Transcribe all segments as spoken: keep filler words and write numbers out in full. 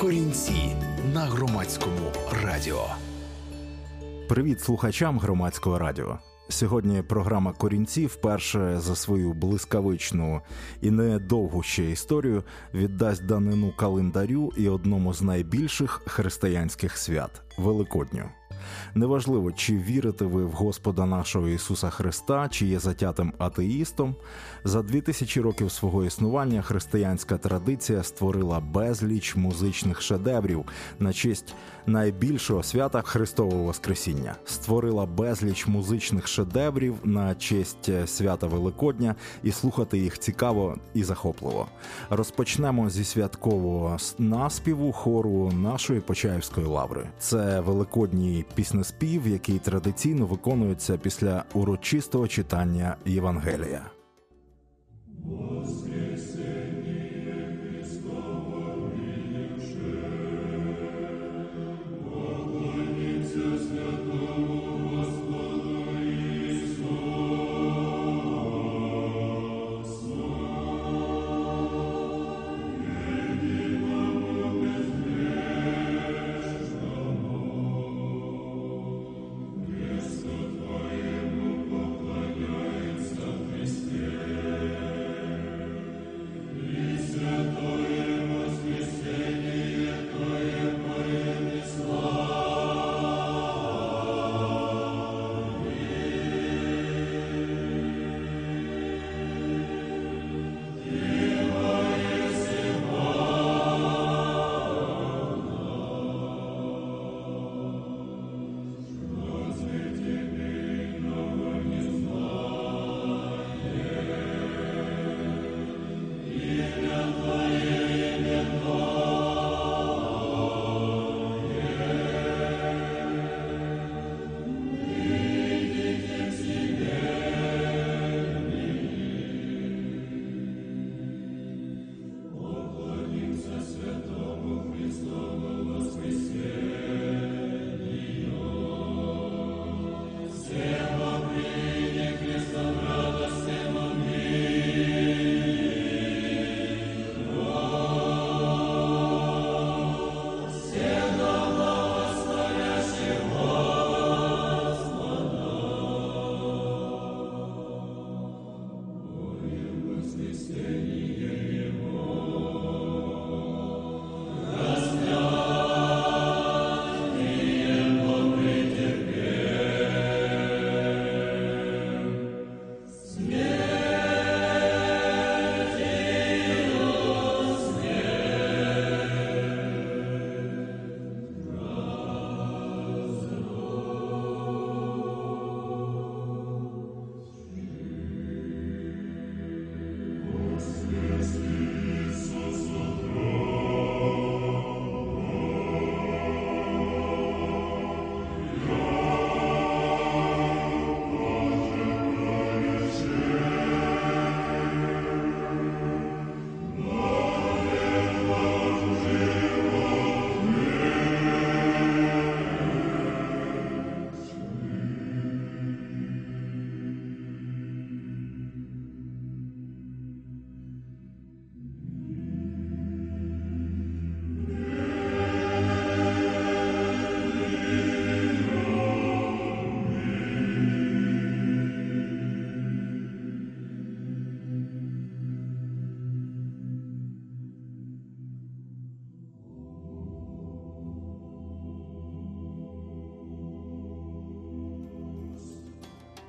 Корінці на Громадському радіо. Привіт слухачам Громадського радіо. Сьогодні програма «Корінці» вперше за свою блискавичну і недовгу ще історію віддасть данину календарю і одному з найбільших християнських свят – Великодню. Неважливо, чи вірите ви в Господа нашого Ісуса Христа, чи є затятим атеїстом, за дві тисячі років свого існування християнська традиція створила безліч музичних шедеврів на честь найбільшого свята Христового Воскресіння. Створила безліч музичних шедеврів на честь свята Великодня, і слухати їх цікаво і захопливо. Розпочнемо зі святкового наспіву хору нашої Почаївської лаври. Це великодній піснеспів, який традиційно виконується після урочистого читання Євангелія.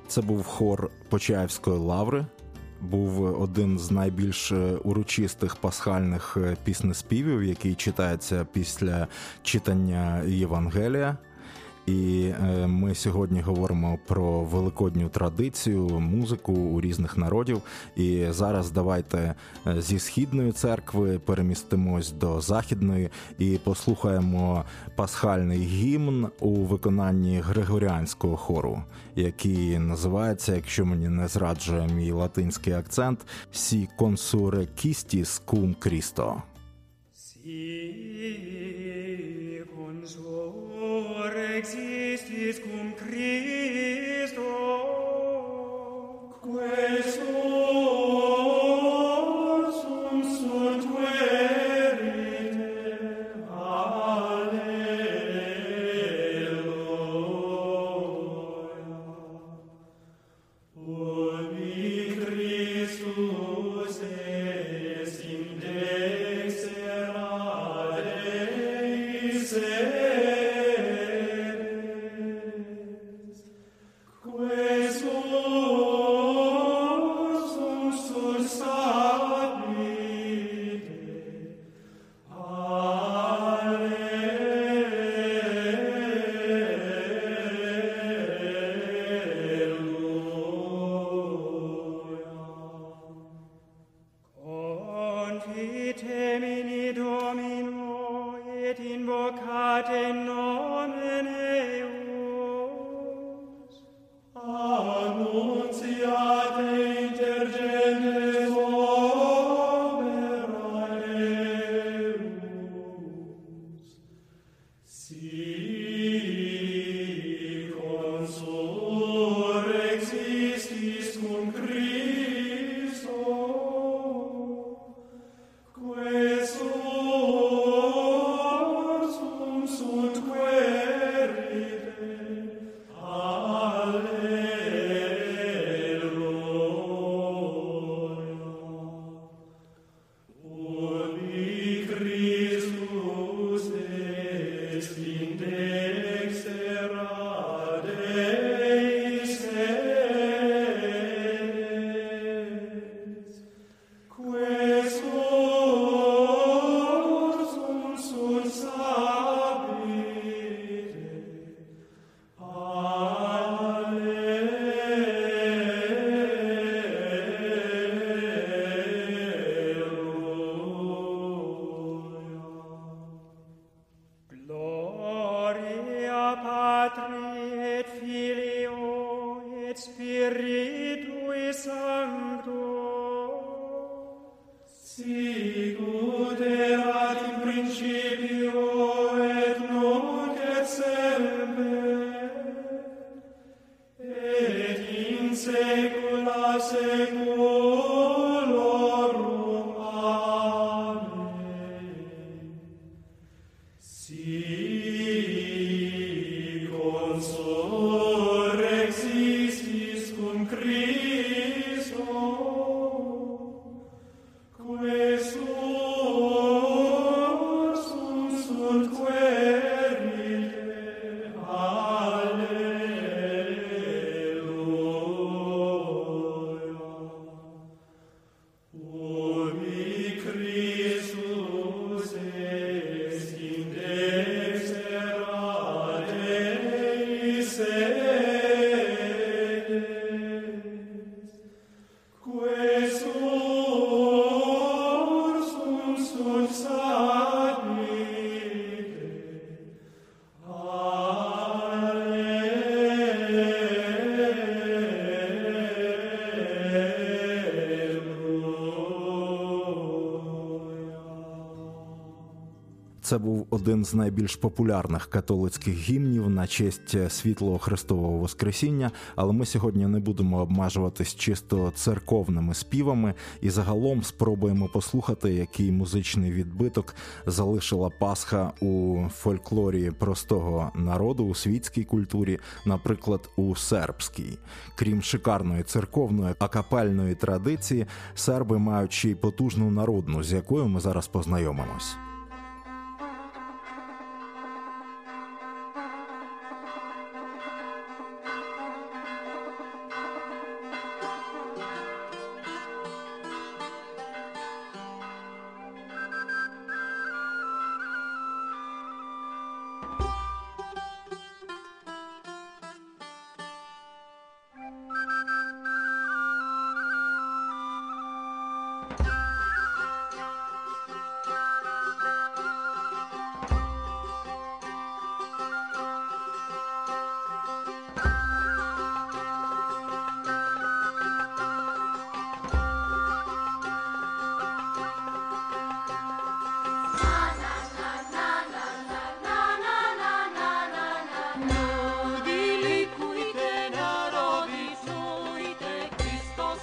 Це був хор Почаївської лаври, був один з найбільш урочистих пасхальних піснеспівів, який читається після читання Євангелія. І ми сьогодні говоримо про великодню традицію, музику у різних народів. І зараз давайте зі Східної церкви перемістимось до Західної і послухаємо пасхальний гімн у виконанні Григоріанського хору, який називається, якщо мені не зраджує мій латинський акцент, «Сі консуре кістіс кум крісто». Existis cum Cristo, quae sum sunt verite. Це був один з найбільш популярних католицьких гімнів на честь Світлого Христового Воскресіння, але ми сьогодні не будемо обмежуватись чисто церковними співами і загалом спробуємо послухати, який музичний відбиток залишила Пасха у фольклорі простого народу, у світській культурі, наприклад, у сербській. Крім шикарної церковної акапельної традиції, серби мають ще й потужну народну, з якою ми зараз познайомимось.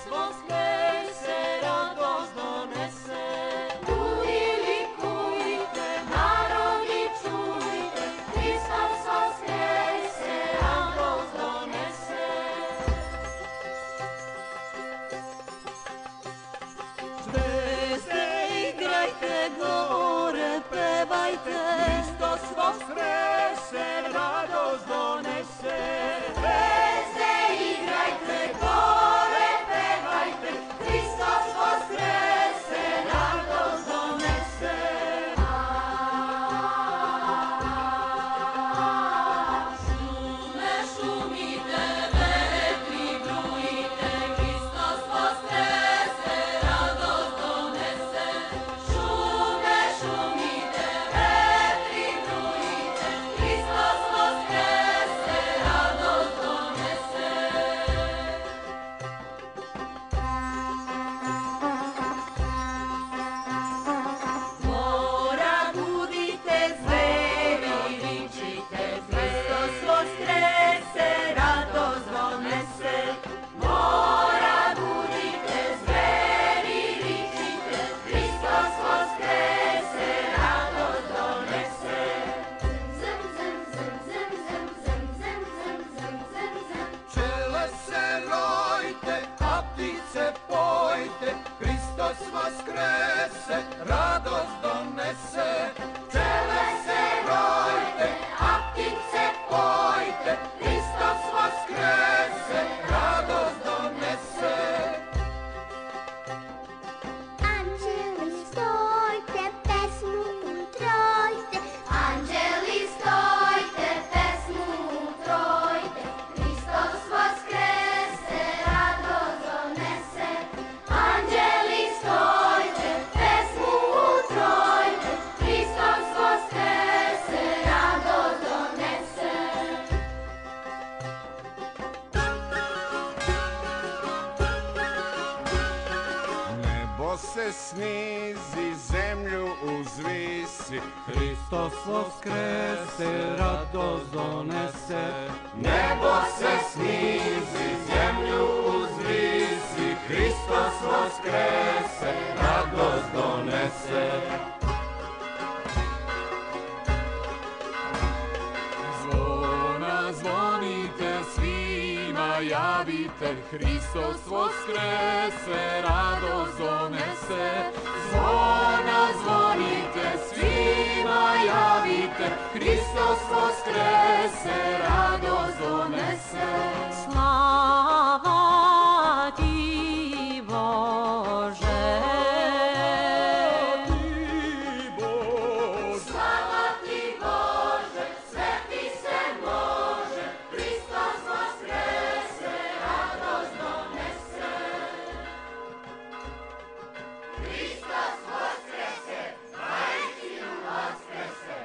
Вознесе радостно. Воскресе, играйте горе, певайте, Христос воскресе, радость донесе. Воскресе, играйте горе, певайте, Христос воскресе, радость донесе. Шуме, шумите, перекрикуйте, Христос воскресе, радость донесе. Шуме, шумите, перекрикуйте, Христос воскресе, радость донесе. Мора будите звери, вінчите, Христос воскресе, радость донесе. Мора будите звери, вінчите, Христос воскресе, радость донесе. Зем, зем, зем, зем, зем, зем, зем, зем, зем, зем, зем. Пчеле се ройте, а птице пойте, Христос воскресе, радость донесе. Пчеле се ройте, а птице пойте, Христос воскресе, радость донесе. Анджели, стойте, песню утройте, Анджели, стойте, песню утройте, Христос воскресе, радость донесе. Анджели, стойте, песню утройте, Христос воскресе, радость донесе. Небо се снизи, землю узвиси, Христос воскресе, радост донесе. Небо се снизи, землю узвиси, Христос воскресе, радост донесе. Zvona zvonite, svima javite, Hristos voskrese, radost donese. Zvona zvonite, svima javite, Hristos voskrese, radost donese. Слава Ти, Боже, Слава Ти, Боже, святий се може, Христос воскресе, радость донесе. Христос воскресе, воістину воскресе.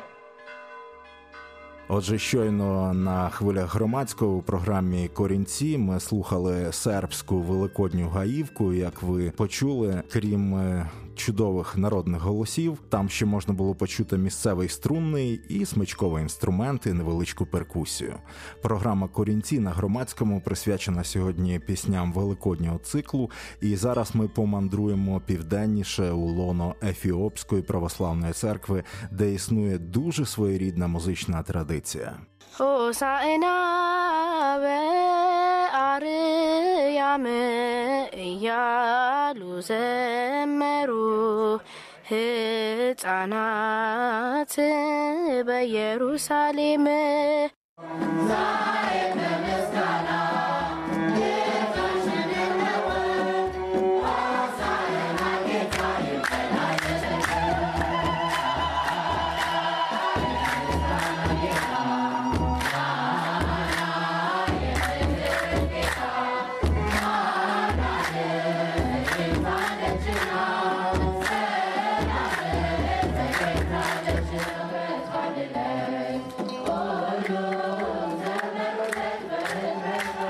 Отже, щойно на хвилях громадського у програмі «Корінці» ми слухали сербську великодню гаївку, як ви почули, крім е, чудових народних голосів, там ще можна було почути місцевий струнний і смичковий інструмент, і невеличку перкусію. Програма «Корінці» на громадському присвячена сьогодні пісням великоднього циклу, і зараз ми помандруємо південніше у лоно Ефіопської православної церкви, де існує дуже своєрідна музична традиція. Hosa'ena ve ariyame yaluzemeru Hitzanat be Yerusalime Thank you.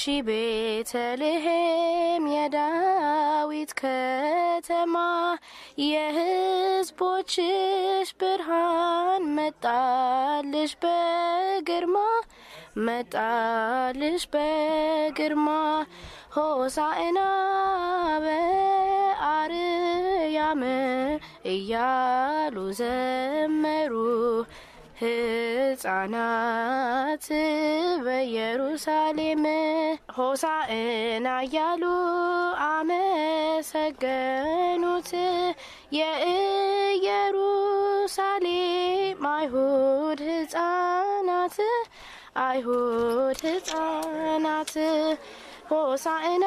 አንቺ ቤተልሔም የዳዊት ከተማ የሕዝቦችሽ ብርሃን መጣልሽ በግርማ መጣልሽ በግርማ ሆሳዕና በአርያም እያሉ ዘመሩ ሕፃናት በኢየሩሳሌም ሆሳዕና እያሉ አመሰገኑት የኢየሩሳሌም አይሁድ ሕፃናት አይሁድ ሕፃናት ሆሳዕና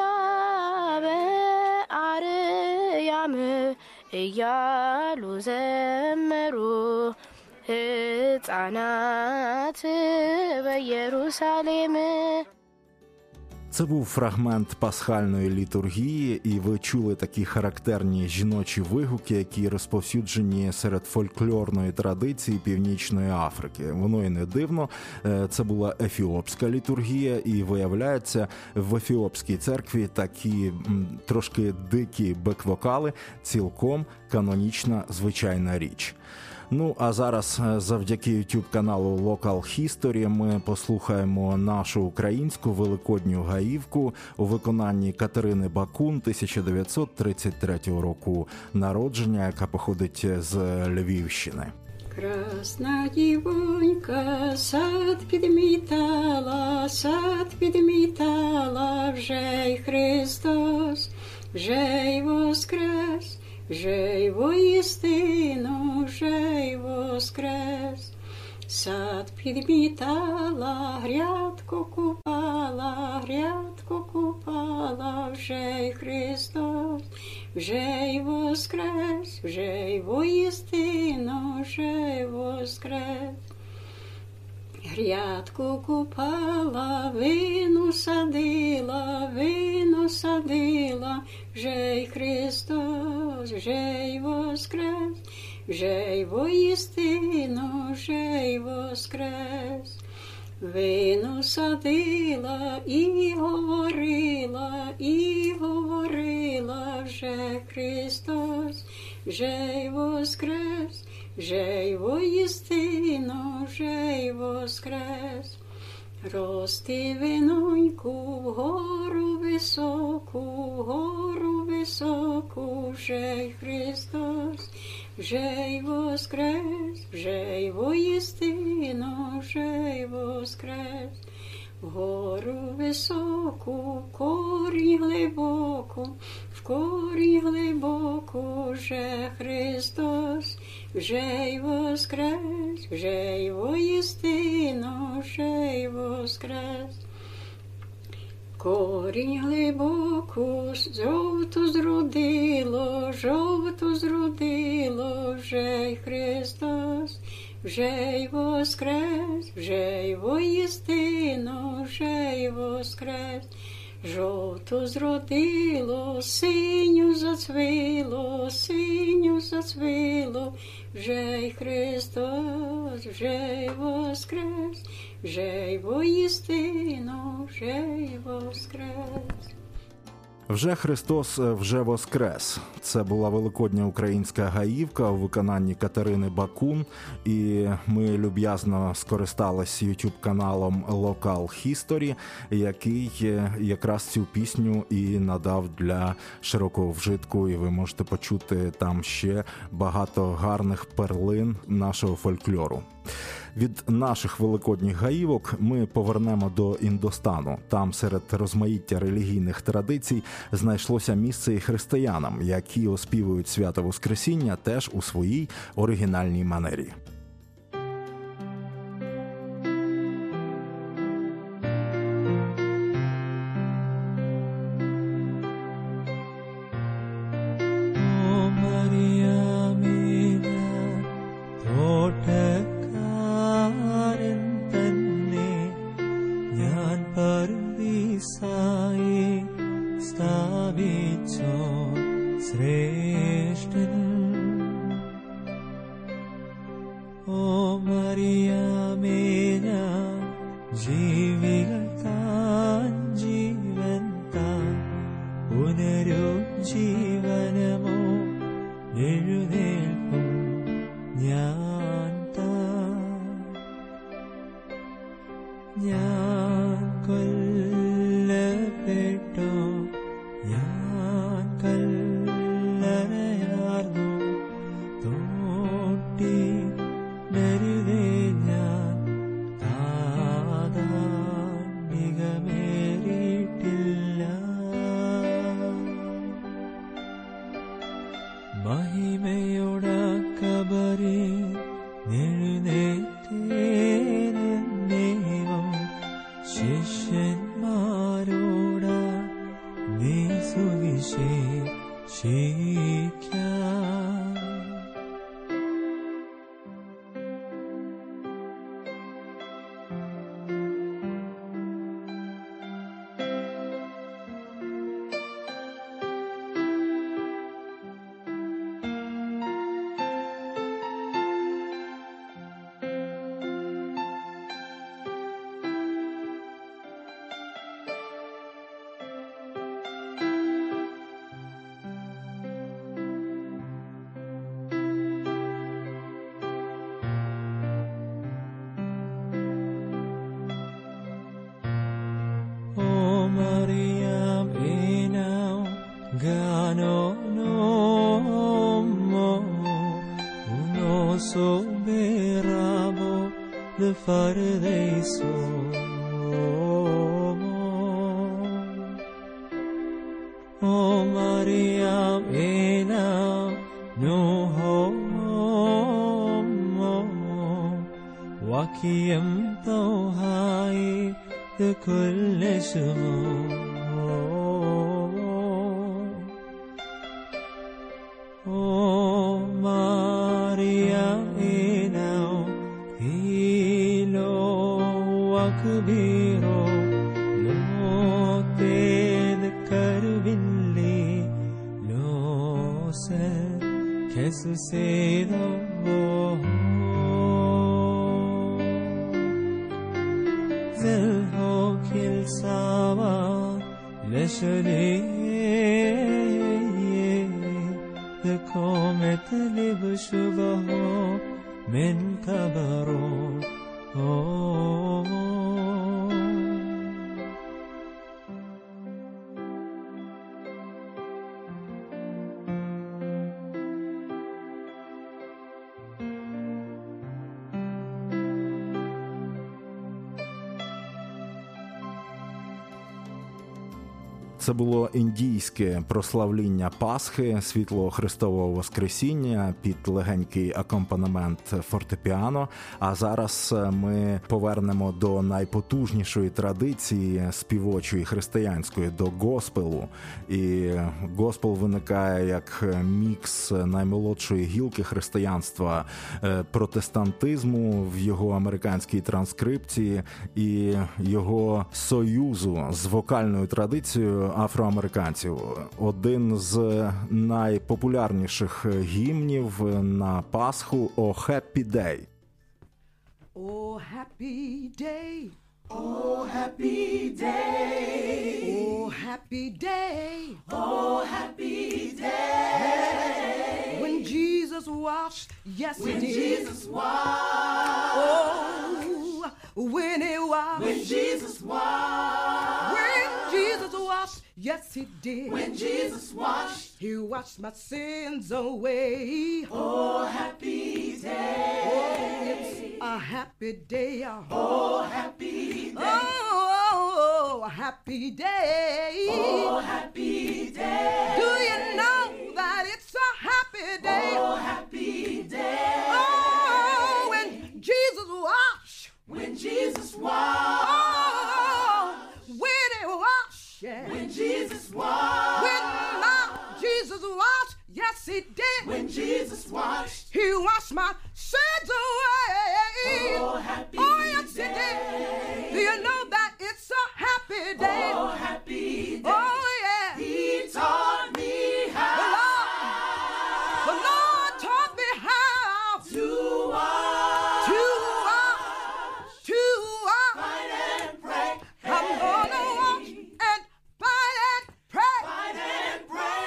በአርያም እያሉ ዘመሩ ሕፃናት በኢየሩሳሌም. Це був фрагмент пасхальної літургії, і ви чули такі характерні жіночі вигуки, які розповсюджені серед фольклорної традиції Північної Африки. Воно і не дивно, це була ефіопська літургія, і виявляється, в ефіопській церкві такі трошки дикі бек-вокали цілком канонічна звичайна річ. Ну, а зараз завдяки YouTube-каналу Local History ми послухаємо нашу українську великодню гаївку у виконанні Катерини Бакун тисяча дев'ятсот тридцять третього року народження, яка походить з Львівщини. Красна дівонька сад підмітала, сад підмітала, вже й Христос, вже й воскрес. Вже й воістину, вже й воскрес. Сад підмітала, грядку купала, грядку купала, вже й Христос, вже й воскрес, вже й воістину, вже й воскрес. Грядку купала, вину садила, вину садила, вже й Христос, вже й воскрес, вже й воістину, вже й воскрес. Вину садила і говорила, і говорила, вже Христос, вже й воскрес, вже й воістину, вже й воскрес. Рости, виноньку, вгору високу, вгору високу, вже й Христос, вже й воскрес, вже й воістину, вже й воскрес. Вгору високу, в корінь глибоку, в корінь глибоку, вже Христос, вже й воскрес, вже й воістину, вже й воскрес. Корінь глибоку, жовту зродило, жовту зродило, вже й Христос, вже й воскрес, вже й воістину, вже й воскрес. Жовту зродило, синю зацвіло, синю зацвіло, вже й Христос, вже й воскрес, вже й воістину, вже й воскрес. Вже Христос, вже воскрес. Це була великодня українська гаївка у виконанні Катерини Бакун, і ми люб'язно скористались YouTube-каналом Local History, який якраз цю пісню і надав для широкого вжитку, і ви можете почути там ще багато гарних перлин нашого фольклору. Від наших великодніх гаївок ми повернемо до Індостану. Там серед розмаїття релігійних традицій знайшлося місце і християнам, які оспівують свято Воскресіння теж у своїй оригінальній манері. Maria mea, jivigal tanji ജീവനമോ എഴുന്നേൽക്കും ഞാൻ താൻ, ഞാൻ കൊല്ലപ്പെട്ടോ, ഞാൻ കല്ലറയാർന്നു, തോട്ടി നരുതേ ഞാൻ താതാൻ മികമേറിയിട്ടില്ല. മഹിമയോടക്കബറി എഴുന്നേറ്റേനേവം ശിഷ്യന്മാരോട നീ സുവിശേഷിക്കാം. Це було індійське прославління Пасхи, світлого Христового Воскресіння під легенький акомпанемент фортепіано. А зараз ми повернемо до найпотужнішої традиції співочої християнської, до госпелу. І госпел виникає як мікс наймолодшої гілки християнства, протестантизму в його американській транскрипції і його союзу з вокальною традицією афроамериканців. Один з найпопулярніших гімнів на Пасху «О Happy Day». «О Happy Day», «О Happy Day», «О Happy Day», «О Happy Day», «When Jesus washed», «Yes, He did», «When Jesus washed», «Oh, when He washed», «When Jesus washed», «When Jesus washed», Yes, He did. When Jesus washed, He washed my sins away. Oh, happy day. Oh, it's a happy day. Oh, happy day. Oh, a happy day. Oh, happy day. Do you know that it's a happy day? Oh, happy day. Oh, when Jesus washed. When Jesus washed. Oh, when He washed. Yeah. When Jesus washed, when my Jesus washed, yes He did. When Jesus washed, He washed my sins away. Oh, happy oh, yes, day! He did. Do you know that it's a happy day? Oh, happy day! Oh, yeah. He taught me how. The Lord, the Lord taught me how to wash, to wash, to wash, fight and pray. I'm gonna wash. Fight and pray. Fight and pray.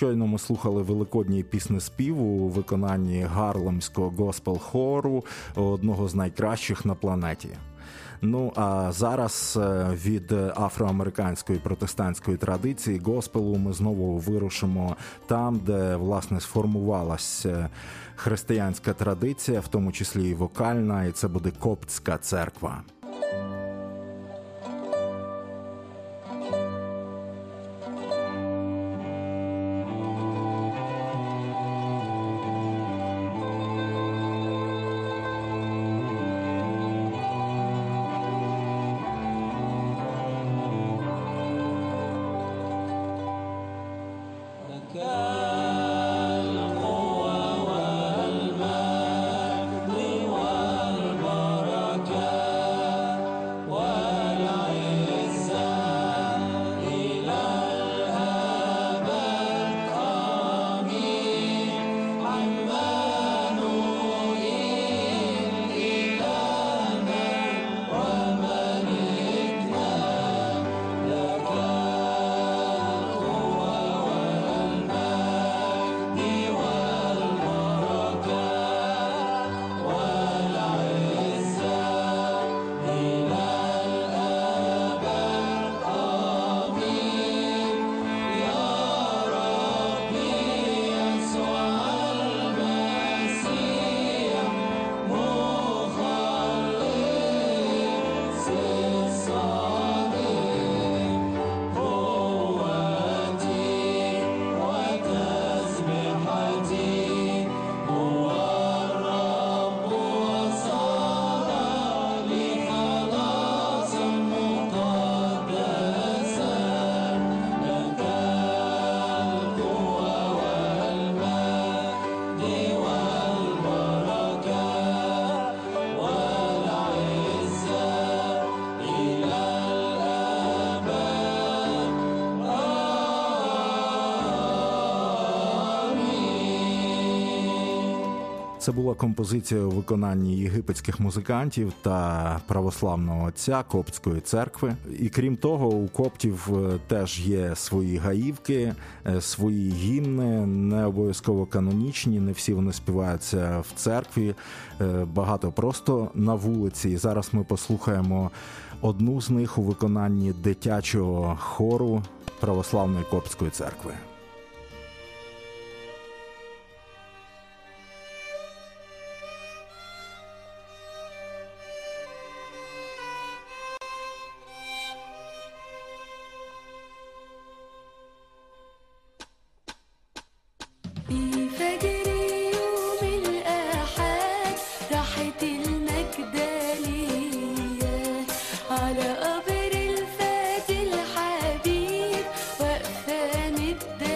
Щойно ми слухали великодні пісни співу у виконанні Гарлемського госпел-хору, одного з найкращих на планеті. Ну, а зараз від афроамериканської протестантської традиції госпелу ми знову вирушимо там, де, власне, сформувалася християнська традиція, в тому числі і вокальна, і це буде Коптська церква. Це була композиція у виконанні єгипетських музикантів та православного отця Коптської церкви. І крім того, у коптів теж є свої гаївки, свої гімни, не обов'язково канонічні, не всі вони співаються в церкві, багато просто на вулиці. І зараз ми послухаємо одну з них у виконанні дитячого хору православної Коптської церкви. Did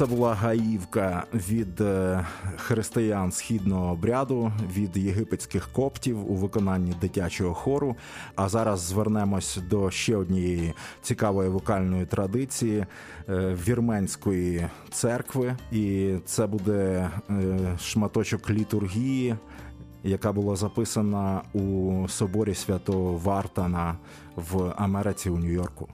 Це була гаївка від християн східного обряду, від єгипетських коптів у виконанні дитячого хору. А зараз звернемось до ще однієї цікавої вокальної традиції вірменської церкви. І це буде шматочок літургії, яка була записана у соборі Святого Вартана в Америці у Нью-Йорку.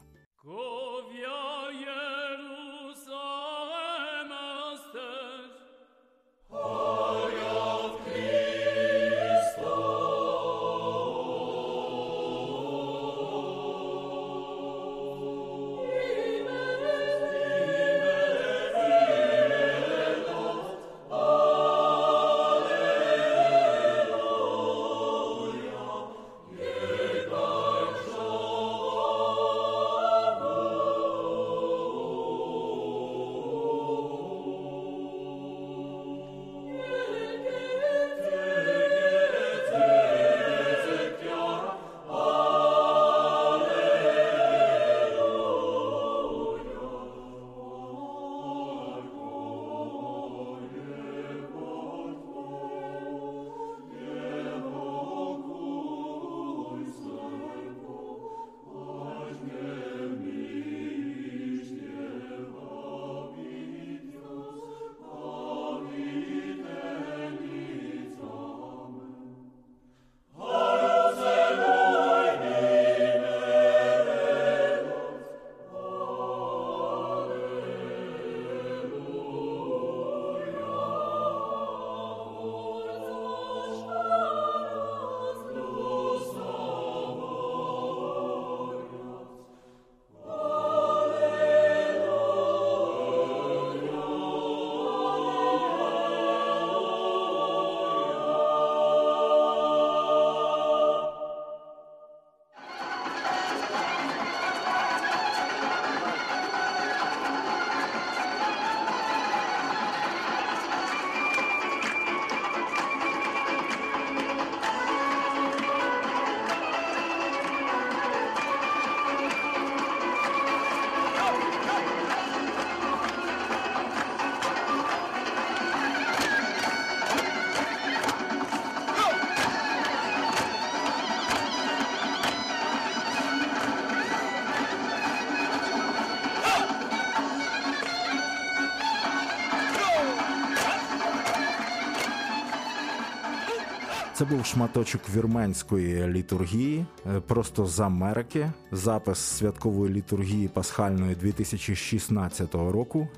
Це був шматочок вірменської літургії, просто з Америки, запис святкової літургії пасхальної дві тисячі шістнадцятого року.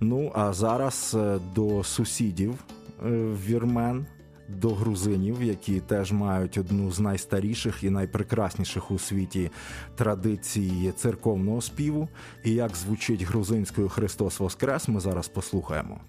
Ну, а зараз до сусідів вірмен, до грузинів, які теж мають одну з найстаріших і найпрекрасніших у світі традицій церковного співу. І як звучить грузинською «Христос Воскрес» ми зараз послухаємо.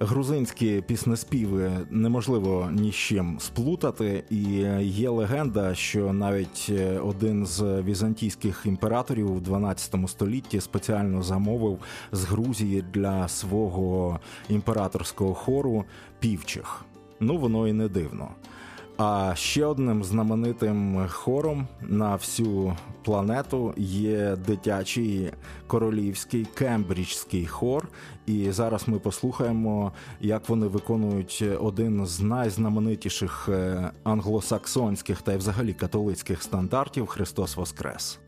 Грузинські піснеспіви неможливо ні з чим сплутати, і є легенда, що навіть один з візантійських імператорів у дванадцятому столітті спеціально замовив з Грузії для свого імператорського хору півчих. Ну, воно і не дивно. А ще одним знаменитим хором на всю планету є дитячий королівський кембриджський хор. І зараз ми послухаємо, як вони виконують один з найзнаменитіших англосаксонських та й взагалі католицьких стандартів «Христос Воскрес».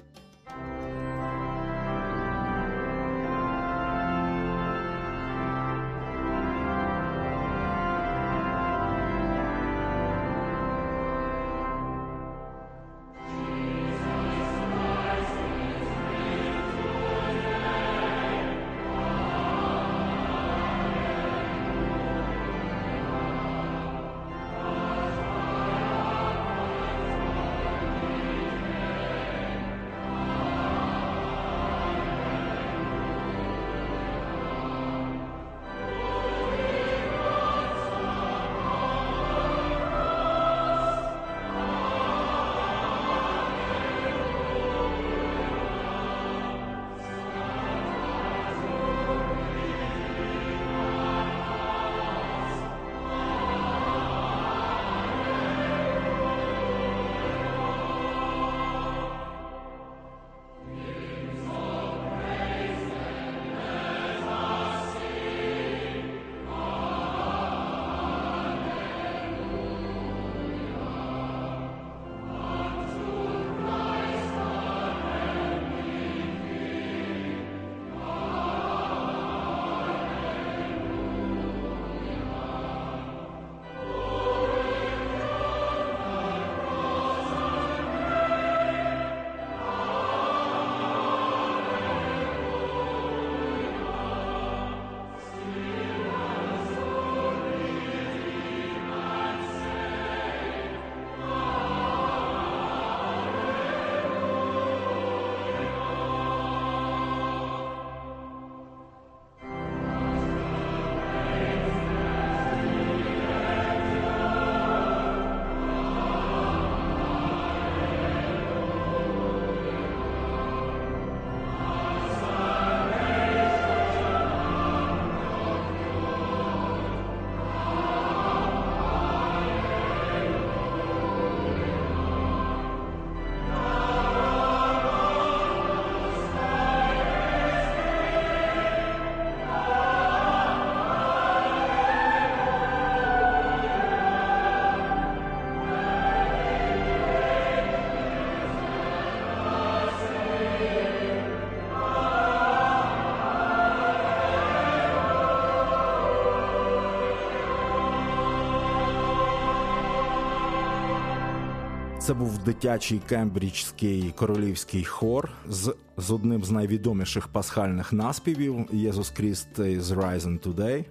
Це був дитячий кембриджський королівський хор з, з одним з найвідоміших пасхальних наспівів «Jesus Christ is risen today».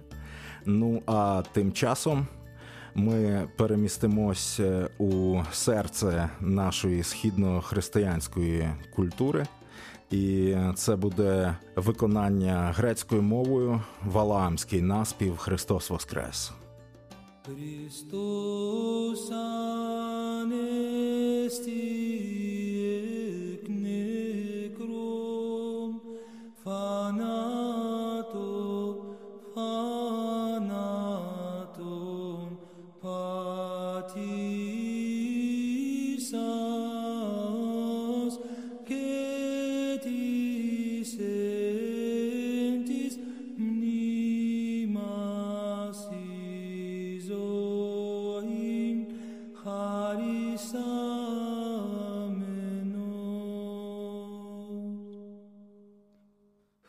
Ну, а тим часом ми перемістимось у серце нашої східно-християнської культури. І це буде виконання грецькою мовою валаамський наспів «Христос Воскрес». Christus anesti ec necrum fanato fanatum patisas cetis sentis mnimas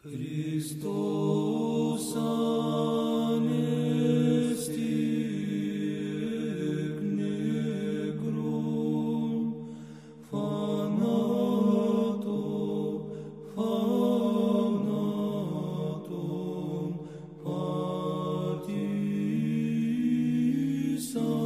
Christos anesti ec necrum fanato fanatum patisas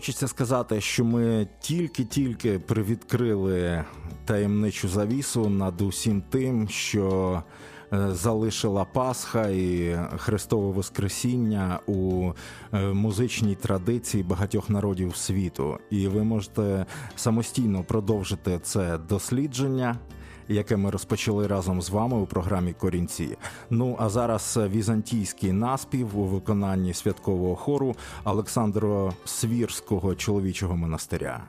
Хочеться сказати, що ми тільки-тільки привідкрили таємничу завісу над усім тим, що залишила Пасха і Христове Воскресіння у музичній традиції багатьох народів світу. І ви можете самостійно продовжити це дослідження, яке ми розпочали разом з вами у програмі «Корінці». Ну, а зараз візантійський наспів у виконанні святкового хору Олександра Свірського чоловічого монастиря.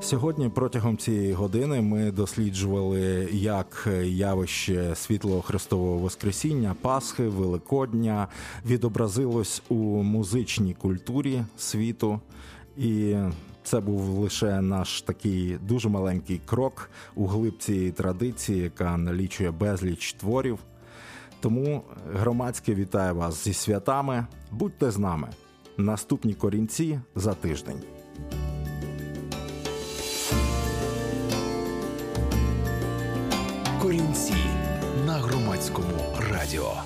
Сьогодні протягом цієї години ми досліджували, як явище світлого Христового Воскресіння, Пасхи, Великодня відобразилось у музичній культурі світу. І це був лише наш такий дуже маленький крок у глиб цієї традиції, яка налічує безліч творів. Тому громадське вітає вас зі святами. Будьте з нами. Наступні корінці за тиждень. Корінці на Громадському радіо.